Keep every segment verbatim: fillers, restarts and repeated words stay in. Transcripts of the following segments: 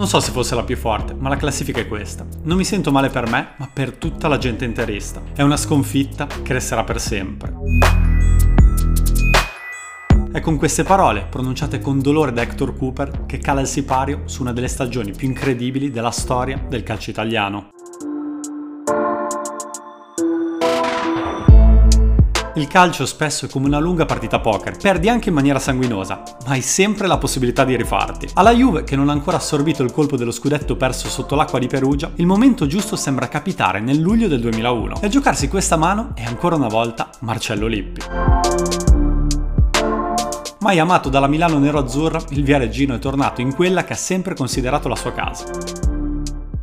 Non so se fosse la più forte, ma la classifica è questa. Non mi sento male per me, ma per tutta la gente interista. È una sconfitta che resterà per sempre. È con queste parole, pronunciate con dolore da Hector Cooper, che cala il sipario su una delle stagioni più incredibili della storia del calcio italiano. Il calcio spesso è come una lunga partita poker, perdi anche in maniera sanguinosa, ma hai sempre la possibilità di rifarti. Alla Juve, che non ha ancora assorbito il colpo dello scudetto perso sotto l'acqua di Perugia, il momento giusto sembra capitare nel luglio del duemilauno, e a giocarsi questa mano è ancora una volta Marcello Lippi. Mai amato dalla Milano nero-azzurra, il viareggino è tornato in quella che ha sempre considerato la sua casa.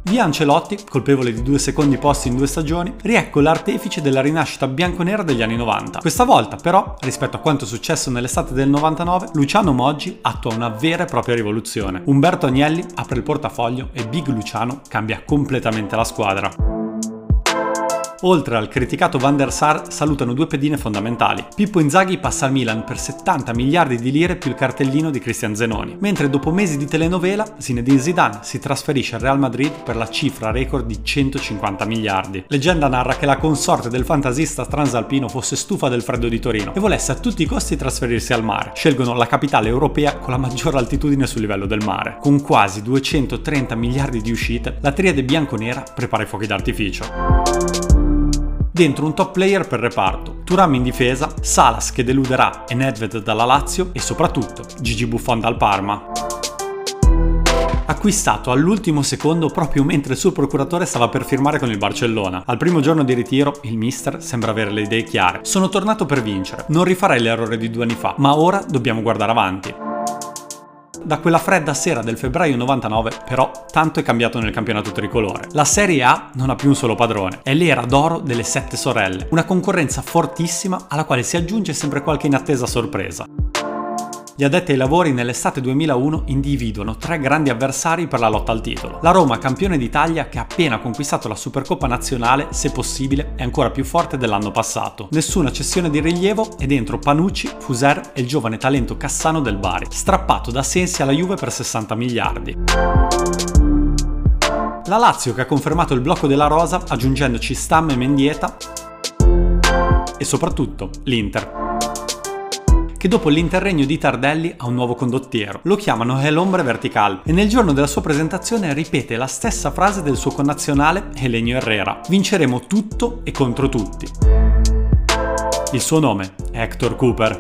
Via Ancelotti, colpevole di due secondi posti in due stagioni, riecco l'artefice della rinascita bianconera degli anni novanta. Questa volta, però, rispetto a quanto successo nell'estate del novantanove, Luciano Moggi attua una vera e propria rivoluzione. Umberto Agnelli apre il portafoglio e Big Luciano cambia completamente la squadra. Oltre al criticato Van der Sar salutano due pedine fondamentali. Pippo Inzaghi passa al Milan per settanta miliardi di lire più il cartellino di Cristian Zenoni, mentre dopo mesi di telenovela Zinedine Zidane si trasferisce al Real Madrid per la cifra record di centocinquanta miliardi. Leggenda narra che la consorte del fantasista transalpino fosse stufa del freddo di Torino e volesse a tutti i costi trasferirsi al mare. Scelgono la capitale europea con la maggior altitudine sul livello del mare. Con quasi duecentotrenta miliardi di uscite, la triade bianconera prepara i fuochi d'artificio. Dentro un top player per reparto, Turam in difesa, Salas che deluderà e Nedved dalla Lazio e soprattutto Gigi Buffon dal Parma. Acquistato all'ultimo secondo proprio mentre il suo procuratore stava per firmare con il Barcellona. Al primo giorno di ritiro il mister sembra avere le idee chiare. Sono tornato per vincere, non rifarei l'errore di due anni fa, ma ora dobbiamo guardare avanti. Da quella fredda sera del febbraio novantanove, però, tanto è cambiato nel campionato tricolore. La Serie A non ha più un solo padrone, è l'era d'oro delle sette sorelle, una concorrenza fortissima alla quale si aggiunge sempre qualche inattesa sorpresa. Gli addetti ai lavori nell'estate duemilauno individuano tre grandi avversari per la lotta al titolo. La Roma, campione d'Italia, che ha appena conquistato la Supercoppa nazionale, se possibile è ancora più forte dell'anno passato. Nessuna cessione di rilievo e dentro Panucci, Fuser e il giovane talento Cassano del Bari, strappato da Sensi alla Juve per sessanta miliardi. La Lazio, che ha confermato il blocco della rosa aggiungendoci Stam e Mendieta, e soprattutto l'Inter, che dopo l'interregno di Tardelli ha un nuovo condottiero. Lo chiamano El Hombre Vertical e nel giorno della sua presentazione ripete la stessa frase del suo connazionale Helenio Herrera: vinceremo tutto e contro tutti. Il suo nome è Hector Cooper.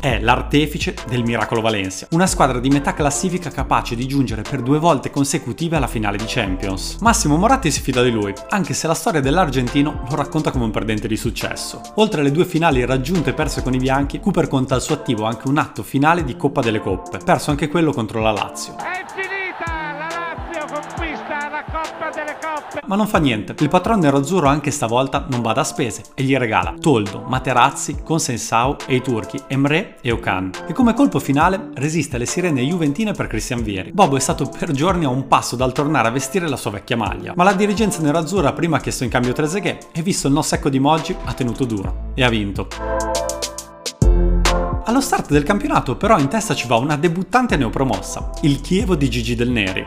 È l'artefice del Miracolo Valencia, una squadra di metà classifica capace di giungere per due volte consecutive alla finale di Champions. Massimo Moratti si fida di lui, anche se la storia dell'argentino lo racconta come un perdente di successo. Oltre alle due finali raggiunte e perse con i bianchi, Cooper conta al suo attivo anche un atto finale di Coppa delle Coppe, perso anche quello contro la Lazio. È finita! La Lazio conquista la Coppa delle Coppe! Ma non fa niente, il patron nero-azzurro anche stavolta non bada a spese e gli regala Toldo, Materazzi, Consensao e i turchi Emre e Okan. E come colpo finale resiste alle sirene juventine per Christian Vieri. Bobo è stato per giorni a un passo dal tornare a vestire la sua vecchia maglia, ma la dirigenza nero-azzurra prima ha chiesto in cambio Trezeguet e, visto il no secco di Moggi, ha tenuto duro e ha vinto. Allo start del campionato però in testa ci va una debuttante neopromossa, il Chievo di Gigi Del Neri.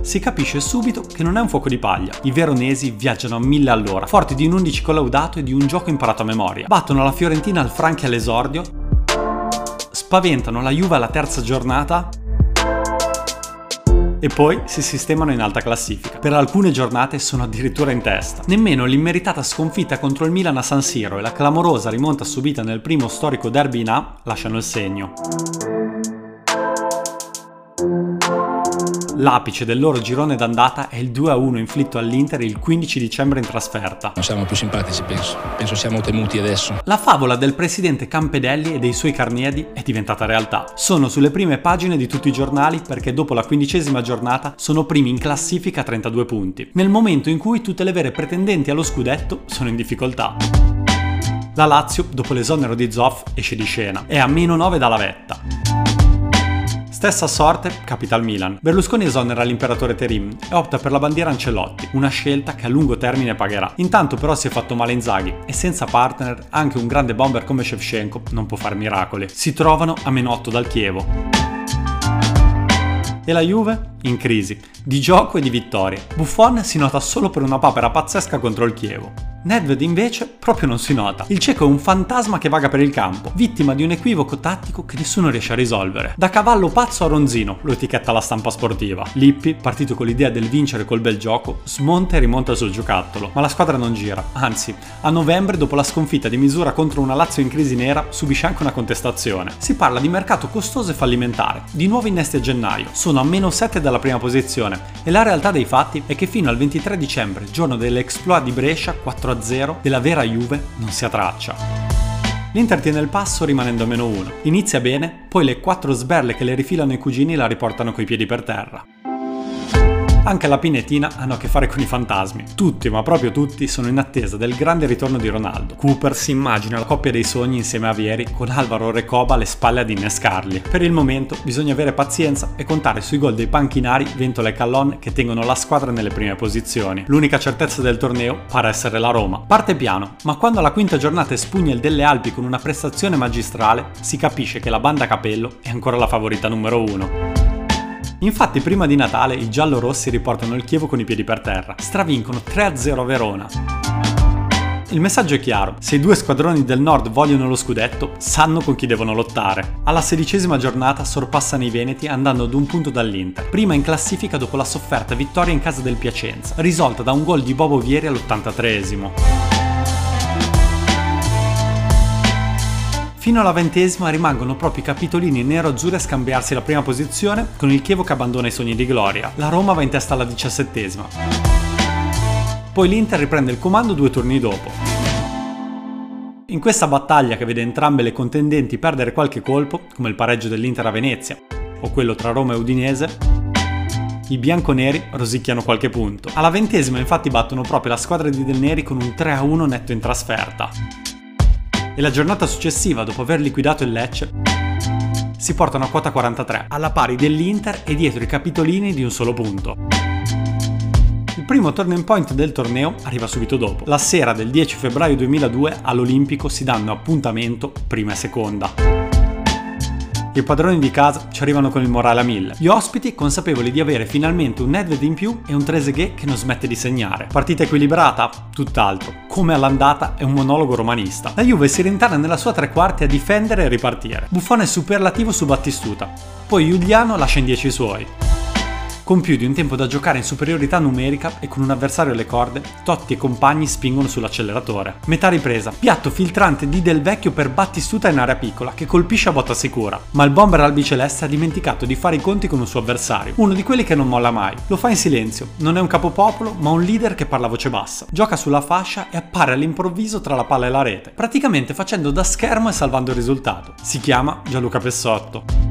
Si capisce subito che non è un fuoco di paglia. I veronesi viaggiano a mille all'ora, forti di un undici collaudato e di un gioco imparato a memoria. Battono la Fiorentina al Franchi all'esordio, spaventano la Juve alla terza giornata e poi si sistemano in alta classifica. Per alcune giornate sono addirittura in testa. Nemmeno l'immeritata sconfitta contro il Milan a San Siro e la clamorosa rimonta subita nel primo storico derby in A lasciano il segno. L'apice del loro girone d'andata è il due a uno inflitto all'Inter il quindici dicembre in trasferta. Non siamo più simpatici, penso. Penso siamo temuti adesso. La favola del presidente Campedelli e dei suoi carneadi è diventata realtà. Sono sulle prime pagine di tutti i giornali perché dopo la quindicesima giornata sono primi in classifica a trentadue punti, nel momento in cui tutte le vere pretendenti allo scudetto sono in difficoltà. La Lazio, dopo l'esonero di Zoff, esce di scena. È a meno nove dalla vetta. Stessa sorte capita al Milan. Berlusconi esonera l'imperatore Terim e opta per la bandiera Ancelotti, una scelta che a lungo termine pagherà. Intanto però si è fatto male Inzaghi e senza partner anche un grande bomber come Shevchenko non può far miracoli. Si trovano a meno otto dal Chievo. E la Juve? In crisi, di gioco e di vittorie. Buffon si nota solo per una papera pazzesca contro il Chievo. Nedved invece proprio non si nota. Il ceco è un fantasma che vaga per il campo, vittima di un equivoco tattico che nessuno riesce a risolvere. Da cavallo pazzo a ronzino, lo etichetta la stampa sportiva. Lippi, partito con l'idea del vincere col bel gioco, smonta e rimonta il suo giocattolo, ma la squadra non gira. Anzi, a novembre, dopo la sconfitta di misura contro una Lazio in crisi nera, subisce anche una contestazione. Si parla di mercato costoso e fallimentare, di nuovi innesti a gennaio. Sono a meno sette dalla prima posizione e la realtà dei fatti è che fino al ventitré dicembre, giorno dell'exploit di Brescia quattro a zero, della vera Juve non si ha traccia. L'Inter tiene il passo rimanendo a meno uno. Inizia bene, poi le quattro sberle che le rifilano i cugini la riportano coi piedi per terra. Anche la Pinetina hanno a che fare con i fantasmi. Tutti, ma proprio tutti, sono in attesa del grande ritorno di Ronaldo. Cooper si immagina la coppia dei sogni insieme a Vieri, con Alvaro Recoba alle spalle ad innescarli. Per il momento bisogna avere pazienza e contare sui gol dei panchinari Ventola e Callon, che tengono la squadra nelle prime posizioni. L'unica certezza del torneo pare essere la Roma. Parte piano, ma quando alla quinta giornata espugna il Delle Alpi con una prestazione magistrale, si capisce che la banda Capello è ancora la favorita numero uno. Infatti prima di Natale i giallorossi riportano il Chievo con i piedi per terra, stravincono tre a zero a Verona. Il messaggio è chiaro, se i due squadroni del nord vogliono lo scudetto, sanno con chi devono lottare. Alla sedicesima giornata sorpassano i veneti andando ad un punto dall'Inter, prima in classifica dopo la sofferta vittoria in casa del Piacenza, risolta da un gol di Bobo Vieri all'ottantatreesimo. Fino alla ventesima rimangono proprio i capitolini nero-azzurri a scambiarsi la prima posizione, con il Chievo che abbandona i sogni di gloria. La Roma va in testa alla diciassettesima. Poi l'Inter riprende il comando due turni dopo. In questa battaglia che vede entrambe le contendenti perdere qualche colpo, come il pareggio dell'Inter a Venezia, o quello tra Roma e Udinese, i bianconeri rosicchiano qualche punto. Alla ventesima infatti battono proprio la squadra di Del Neri con un tre a uno netto in trasferta. E la giornata successiva, dopo aver liquidato il Lecce, si portano a quota quarantatré, alla pari dell'Inter e dietro i capitolini di un solo punto. Il primo turning point del torneo arriva subito dopo. La sera del dieci febbraio duemiladue all'Olimpico si danno appuntamento prima e seconda. I padroni di casa ci arrivano con il morale a mille. Gli ospiti consapevoli di avere finalmente un Nedved in più e un Trezeguet che non smette di segnare. Partita equilibrata? Tutt'altro. Come all'andata è un monologo romanista. La Juve si rintanna nella sua tre quarti a difendere e ripartire. Buffon è superlativo su Battistuta, poi Giuliano lascia in dieci i suoi. Con più di un tempo da giocare in superiorità numerica e con un avversario alle corde, Totti e compagni spingono sull'acceleratore. Metà ripresa, piatto filtrante di Del Vecchio per Battistuta in area piccola, che colpisce a botta sicura. Ma il bomber albiceleste ha dimenticato di fare i conti con un suo avversario, uno di quelli che non molla mai. Lo fa in silenzio, non è un capopopolo, ma un leader che parla a voce bassa. Gioca sulla fascia e appare all'improvviso tra la palla e la rete, praticamente facendo da schermo e salvando il risultato. Si chiama Gianluca Pessotto.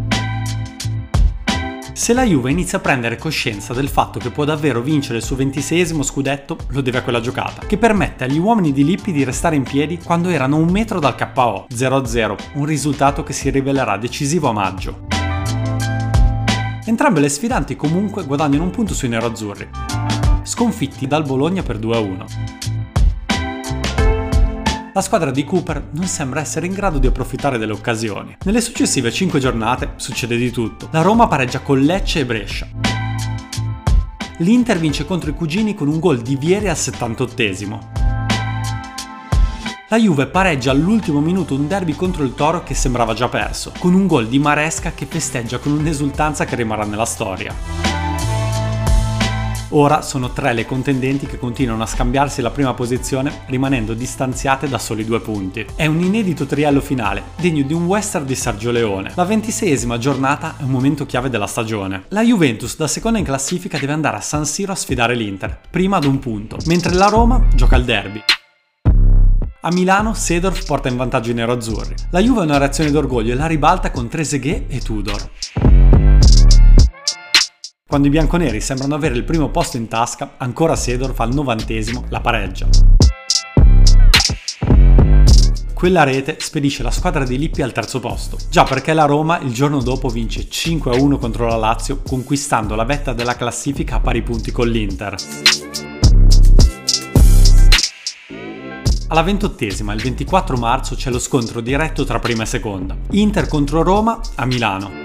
Se la Juve inizia a prendere coscienza del fatto che può davvero vincere il suo ventiseiesimo scudetto, lo deve a quella giocata, che permette agli uomini di Lippi di restare in piedi quando erano un metro dal K O. zero a zero, un risultato che si rivelerà decisivo a maggio. Entrambe le sfidanti comunque guadagnano un punto sui neroazzurri, sconfitti dal Bologna per due a uno. La squadra di Cooper non sembra essere in grado di approfittare delle occasioni. Nelle successive cinque giornate succede di tutto. La Roma pareggia con Lecce e Brescia. L'Inter vince contro i cugini con un gol di Vieri al settantottesimo. La Juve pareggia all'ultimo minuto un derby contro il Toro che sembrava già perso, con un gol di Maresca che festeggia con un'esultanza che rimarrà nella storia. Ora sono tre le contendenti che continuano a scambiarsi la prima posizione, rimanendo distanziate da soli due punti. È un inedito triello finale, degno di un western di Sergio Leone. La ventiseiesima giornata è un momento chiave della stagione. La Juventus, da seconda in classifica, deve andare a San Siro a sfidare l'Inter, prima ad un punto, mentre la Roma gioca il derby. A Milano Seedorf porta in vantaggio i neroazzurri. La Juve ha una reazione d'orgoglio e la ribalta con Trezeguet e Tudor. Quando i bianconeri sembrano avere il primo posto in tasca, ancora Seedorf al novantesimo la pareggia. Quella rete spedisce la squadra di Lippi al terzo posto, già perché la Roma il giorno dopo vince cinque a uno contro la Lazio, conquistando la vetta della classifica a pari punti con l'Inter. Alla ventottesima, il ventiquattro marzo, c'è lo scontro diretto tra prima e seconda. Inter contro Roma a Milano.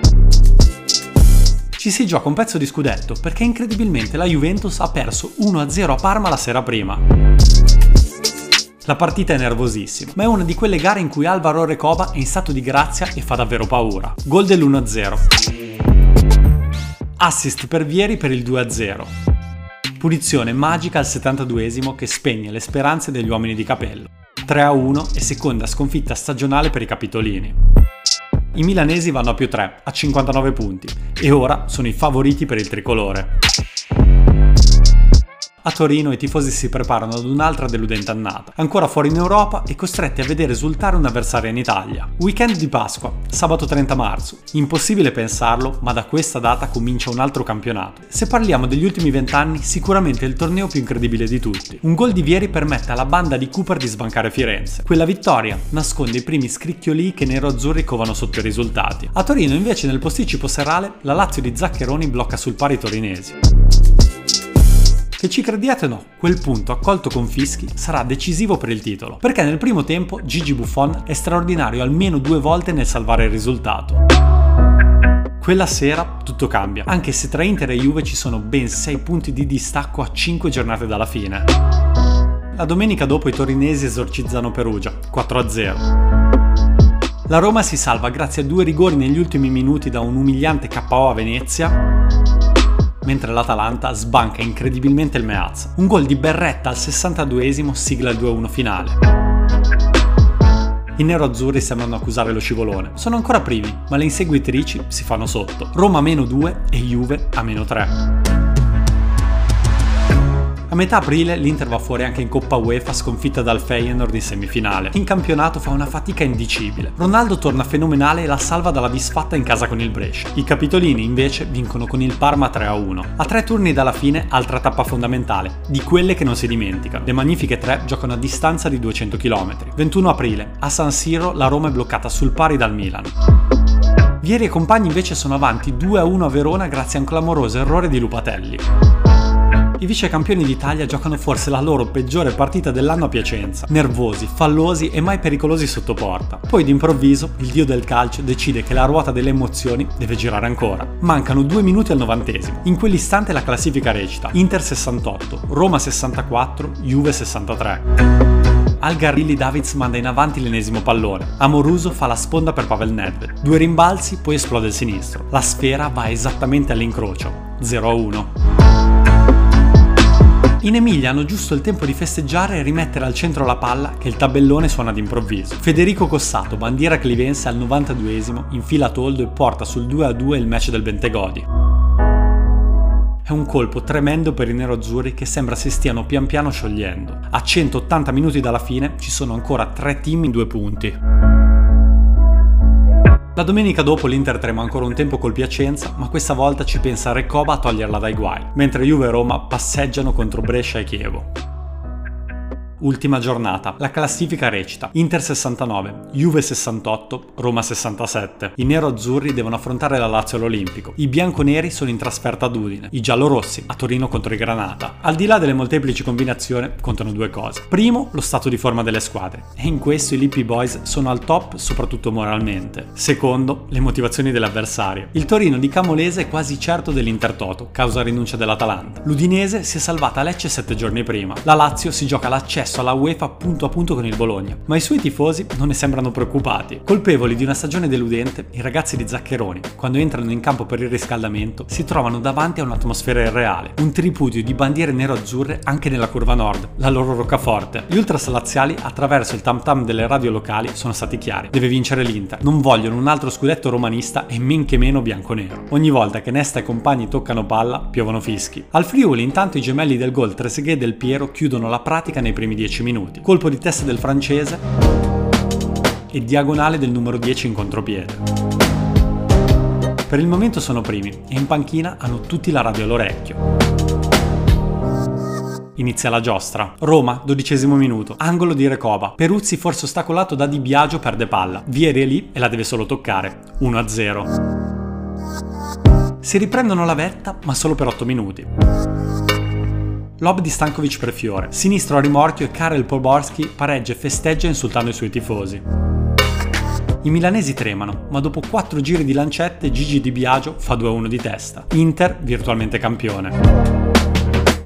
Ci si gioca un pezzo di scudetto perché incredibilmente la Juventus ha perso uno a zero a Parma la sera prima. La partita è nervosissima, ma è una di quelle gare in cui Alvaro Recoba è in stato di grazia e fa davvero paura. Gol dell'uno a zero. Assist per Vieri per il due a zero. Punizione magica al settantaduesimo che spegne le speranze degli uomini di Capello. tre a uno e seconda sconfitta stagionale per i capitolini. I milanesi vanno a più tre, a cinquantanove punti, e ora sono i favoriti per il tricolore. A Torino i tifosi si preparano ad un'altra deludente annata, ancora fuori in Europa e costretti a vedere esultare un avversario in Italia. Weekend di Pasqua, sabato trenta marzo. Impossibile pensarlo, ma da questa data comincia un altro campionato. Se parliamo degli ultimi vent'anni, sicuramente il torneo più incredibile di tutti. Un gol di Vieri permette alla banda di Cooper di sbancare Firenze. Quella vittoria nasconde i primi scricchiolii che i neroazzurri covano sotto i risultati. A Torino invece nel posticipo serale, la Lazio di Zaccheroni blocca sul pari i torinesi. Se ci crediate o no, quel punto accolto con fischi sarà decisivo per il titolo, perché nel primo tempo Gigi Buffon è straordinario almeno due volte nel salvare il risultato. Quella sera tutto cambia, anche se tra Inter e Juve ci sono ben sei punti di distacco a cinque giornate dalla fine. La domenica dopo i torinesi esorcizzano Perugia, quattro a zero. La Roma si salva grazie a due rigori negli ultimi minuti da un umiliante K O a Venezia, mentre l'Atalanta sbanca incredibilmente il Meazza. Un gol di Berretta al sessantaduesimo sigla il due a uno finale. I neroazzurri sembrano accusare lo scivolone. Sono ancora primi, ma le inseguitrici si fanno sotto. Roma a meno due e Juve a meno tre. A metà aprile l'Inter va fuori anche in Coppa UEFA, sconfitta dal Feyenoord in semifinale. In campionato fa una fatica indicibile. Ronaldo torna fenomenale e la salva dalla disfatta in casa con il Brescia. I capitolini invece vincono con il Parma tre a uno. A tre turni dalla fine altra tappa fondamentale, di quelle che non si dimentica. Le magnifiche tre giocano a distanza di duecento chilometri. ventuno aprile, a San Siro la Roma è bloccata sul pari dal Milan. Vieri e compagni invece sono avanti due a uno a Verona grazie a un clamoroso errore di Lupatelli. I vice campioni d'Italia giocano forse la loro peggiore partita dell'anno a Piacenza, nervosi, fallosi e mai pericolosi sotto porta. Poi d'improvviso il dio del calcio decide che la ruota delle emozioni deve girare ancora. Mancano due minuti al novantesimo. In quell'istante la classifica recita: Inter sessantotto, Roma sessantaquattro, Juve sessantatré. Algarilli Davids manda in avanti l'ennesimo pallone. Amoruso fa la sponda per Pavel Nedved. Due rimbalzi, poi esplode il sinistro. La sfera va esattamente all'incrocio. zero a uno. In Emilia hanno giusto il tempo di festeggiare e rimettere al centro la palla che il tabellone suona d'improvviso. Federico Cossato, bandiera clivense al novantaduesimo, infila Toldo e porta sul due a due il match del Bentegodi. È un colpo tremendo per i neroazzurri che sembra si stiano pian piano sciogliendo. A centottanta minuti dalla fine ci sono ancora tre team in due punti. La domenica dopo l'Inter trema ancora un tempo col Piacenza, ma questa volta ci pensa Recoba a toglierla dai guai, mentre Juve e Roma passeggiano contro Brescia e Chievo. Ultima giornata, la classifica recita: Inter sessantanove, Juve sessantotto, Roma sessantasette. I neroazzurri devono affrontare la Lazio all'Olimpico, i bianconeri sono in trasferta ad Udine, i giallorossi a Torino contro i Granata. Al di là delle molteplici combinazioni, contano due cose. Primo, lo stato di forma delle squadre, e in questo i Lippi Boys sono al top soprattutto moralmente. Secondo, le motivazioni dell'avversario. Il Torino di Camolese è quasi certo dell'Intertoto, causa rinuncia dell'Atalanta. L'Udinese si è salvata a Lecce sette giorni prima. La Lazio si gioca l'accesso alla UEFA punto a punto con il Bologna, ma i suoi tifosi non ne sembrano preoccupati. Colpevoli di una stagione deludente, i ragazzi di Zaccheroni, quando entrano in campo per il riscaldamento, si trovano davanti a un'atmosfera irreale, un tripudio di bandiere nero-azzurre anche nella curva nord, la loro roccaforte. Gli ultrasalaziali, attraverso il tam-tam delle radio locali, sono stati chiari: deve vincere l'Inter, non vogliono un altro scudetto romanista e men che meno bianconero. Ogni volta che Nesta e compagni toccano palla, piovono fischi. Al Friuli intanto i gemelli del gol Trezeguet e Del Piero chiudono la pratica nei primi dieci minuti. Colpo di testa del francese e diagonale del numero dieci in contropiede. Per il momento sono primi e in panchina hanno tutti la radio all'orecchio. inizia la giostra. Roma, dodicesimo minuto, angolo di Recoba. Peruzzi forse ostacolato da Di Biagio, perde palla. Vieri è lì e la deve solo toccare. uno a zero. Si riprendono la vetta, ma solo per otto minuti. Lob di Stankovic per Fiore. Sinistro a rimorchio e Karel Poborski pareggia e festeggia insultando i suoi tifosi. I milanesi tremano, ma dopo quattro giri di lancette Gigi Di Biagio fa due a uno di testa. Inter virtualmente campione.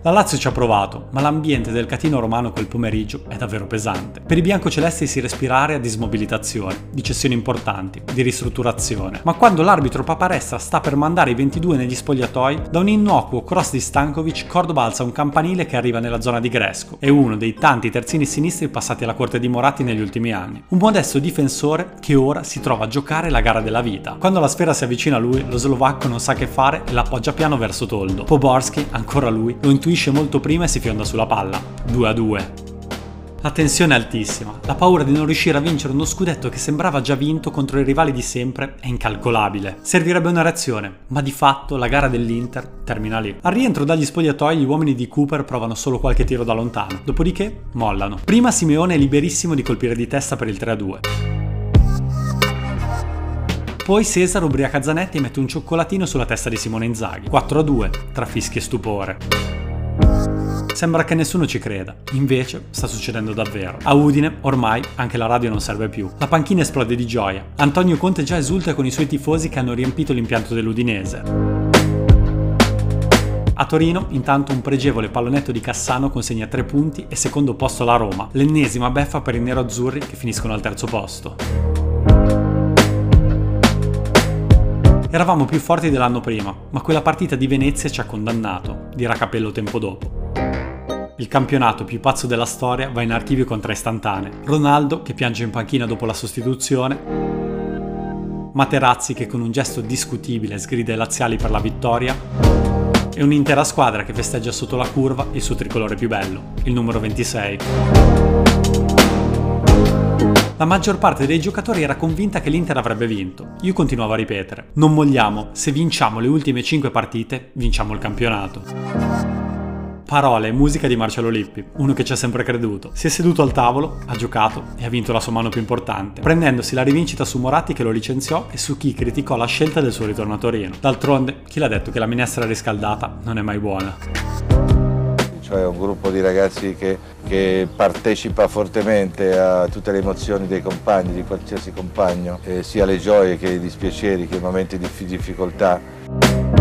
La Lazio ci ha provato, ma l'ambiente del catino romano quel pomeriggio è davvero pesante. Per i biancocelesti si respira area di smobilitazione, di cessioni importanti, di ristrutturazione. Ma quando l'arbitro Paparesta sta per mandare i ventidue negli spogliatoi, da un innocuo cross di Stankovic, Cordoba alza un campanile che arriva nella zona di Gresco. È uno dei tanti terzini sinistri passati alla corte di Moratti negli ultimi anni. Un modesto difensore che ora si trova a giocare la gara della vita. Quando la sfera si avvicina a lui, lo slovacco non sa che fare e l'appoggia piano verso Toldo. Poborski, ancora lui, lo intuisce molto prima e si fionda sulla palla. due a due. La tensione è altissima, la paura di non riuscire a vincere uno scudetto che sembrava già vinto contro i rivali di sempre è incalcolabile. Servirebbe una reazione, ma di fatto la gara dell'Inter termina lì. Al rientro dagli spogliatoi gli uomini di Cooper provano solo qualche tiro da lontano, dopodiché mollano. Prima Simeone è liberissimo di colpire di testa per il tre a due. Poi Cesar ubriaca Zanetti e mette un cioccolatino sulla testa di Simone Inzaghi. quattro a due, tra fischi e stupore. Sembra che nessuno ci creda, invece sta succedendo davvero. A Udine, ormai, anche la radio non serve più. La panchina esplode di gioia. Antonio Conte già esulta con i suoi tifosi che hanno riempito l'impianto dell'Udinese. A Torino, intanto, un pregevole pallonetto di Cassano consegna tre punti e secondo posto alla Roma. L'ennesima beffa per i neroazzurri che finiscono al terzo posto. Eravamo più forti dell'anno prima, ma quella partita di Venezia ci ha condannato, dirà Capello tempo dopo. Il campionato più pazzo della storia va in archivio con tre istantanee. Ronaldo che piange in panchina dopo la sostituzione, Materazzi che con un gesto discutibile sgrida i laziali per la vittoria e un'intera squadra che festeggia sotto la curva il suo tricolore più bello, il numero ventisei. La maggior parte dei giocatori era convinta che l'Inter avrebbe vinto. Io continuavo a ripetere: non molliamo, se vinciamo le ultime cinque partite, vinciamo il campionato. Parole e musica di Marcello Lippi, uno che ci ha sempre creduto. Si è seduto al tavolo, ha giocato e ha vinto la sua mano più importante, prendendosi la rivincita su Moratti che lo licenziò e su chi criticò la scelta del suo ritorno a Torino. D'altronde, chi l'ha detto che la minestra riscaldata non è mai buona? Cioè un gruppo di ragazzi che, che partecipa fortemente a tutte le emozioni dei compagni, di qualsiasi compagno, eh, sia le gioie che i dispiaceri, che i momenti di difficoltà.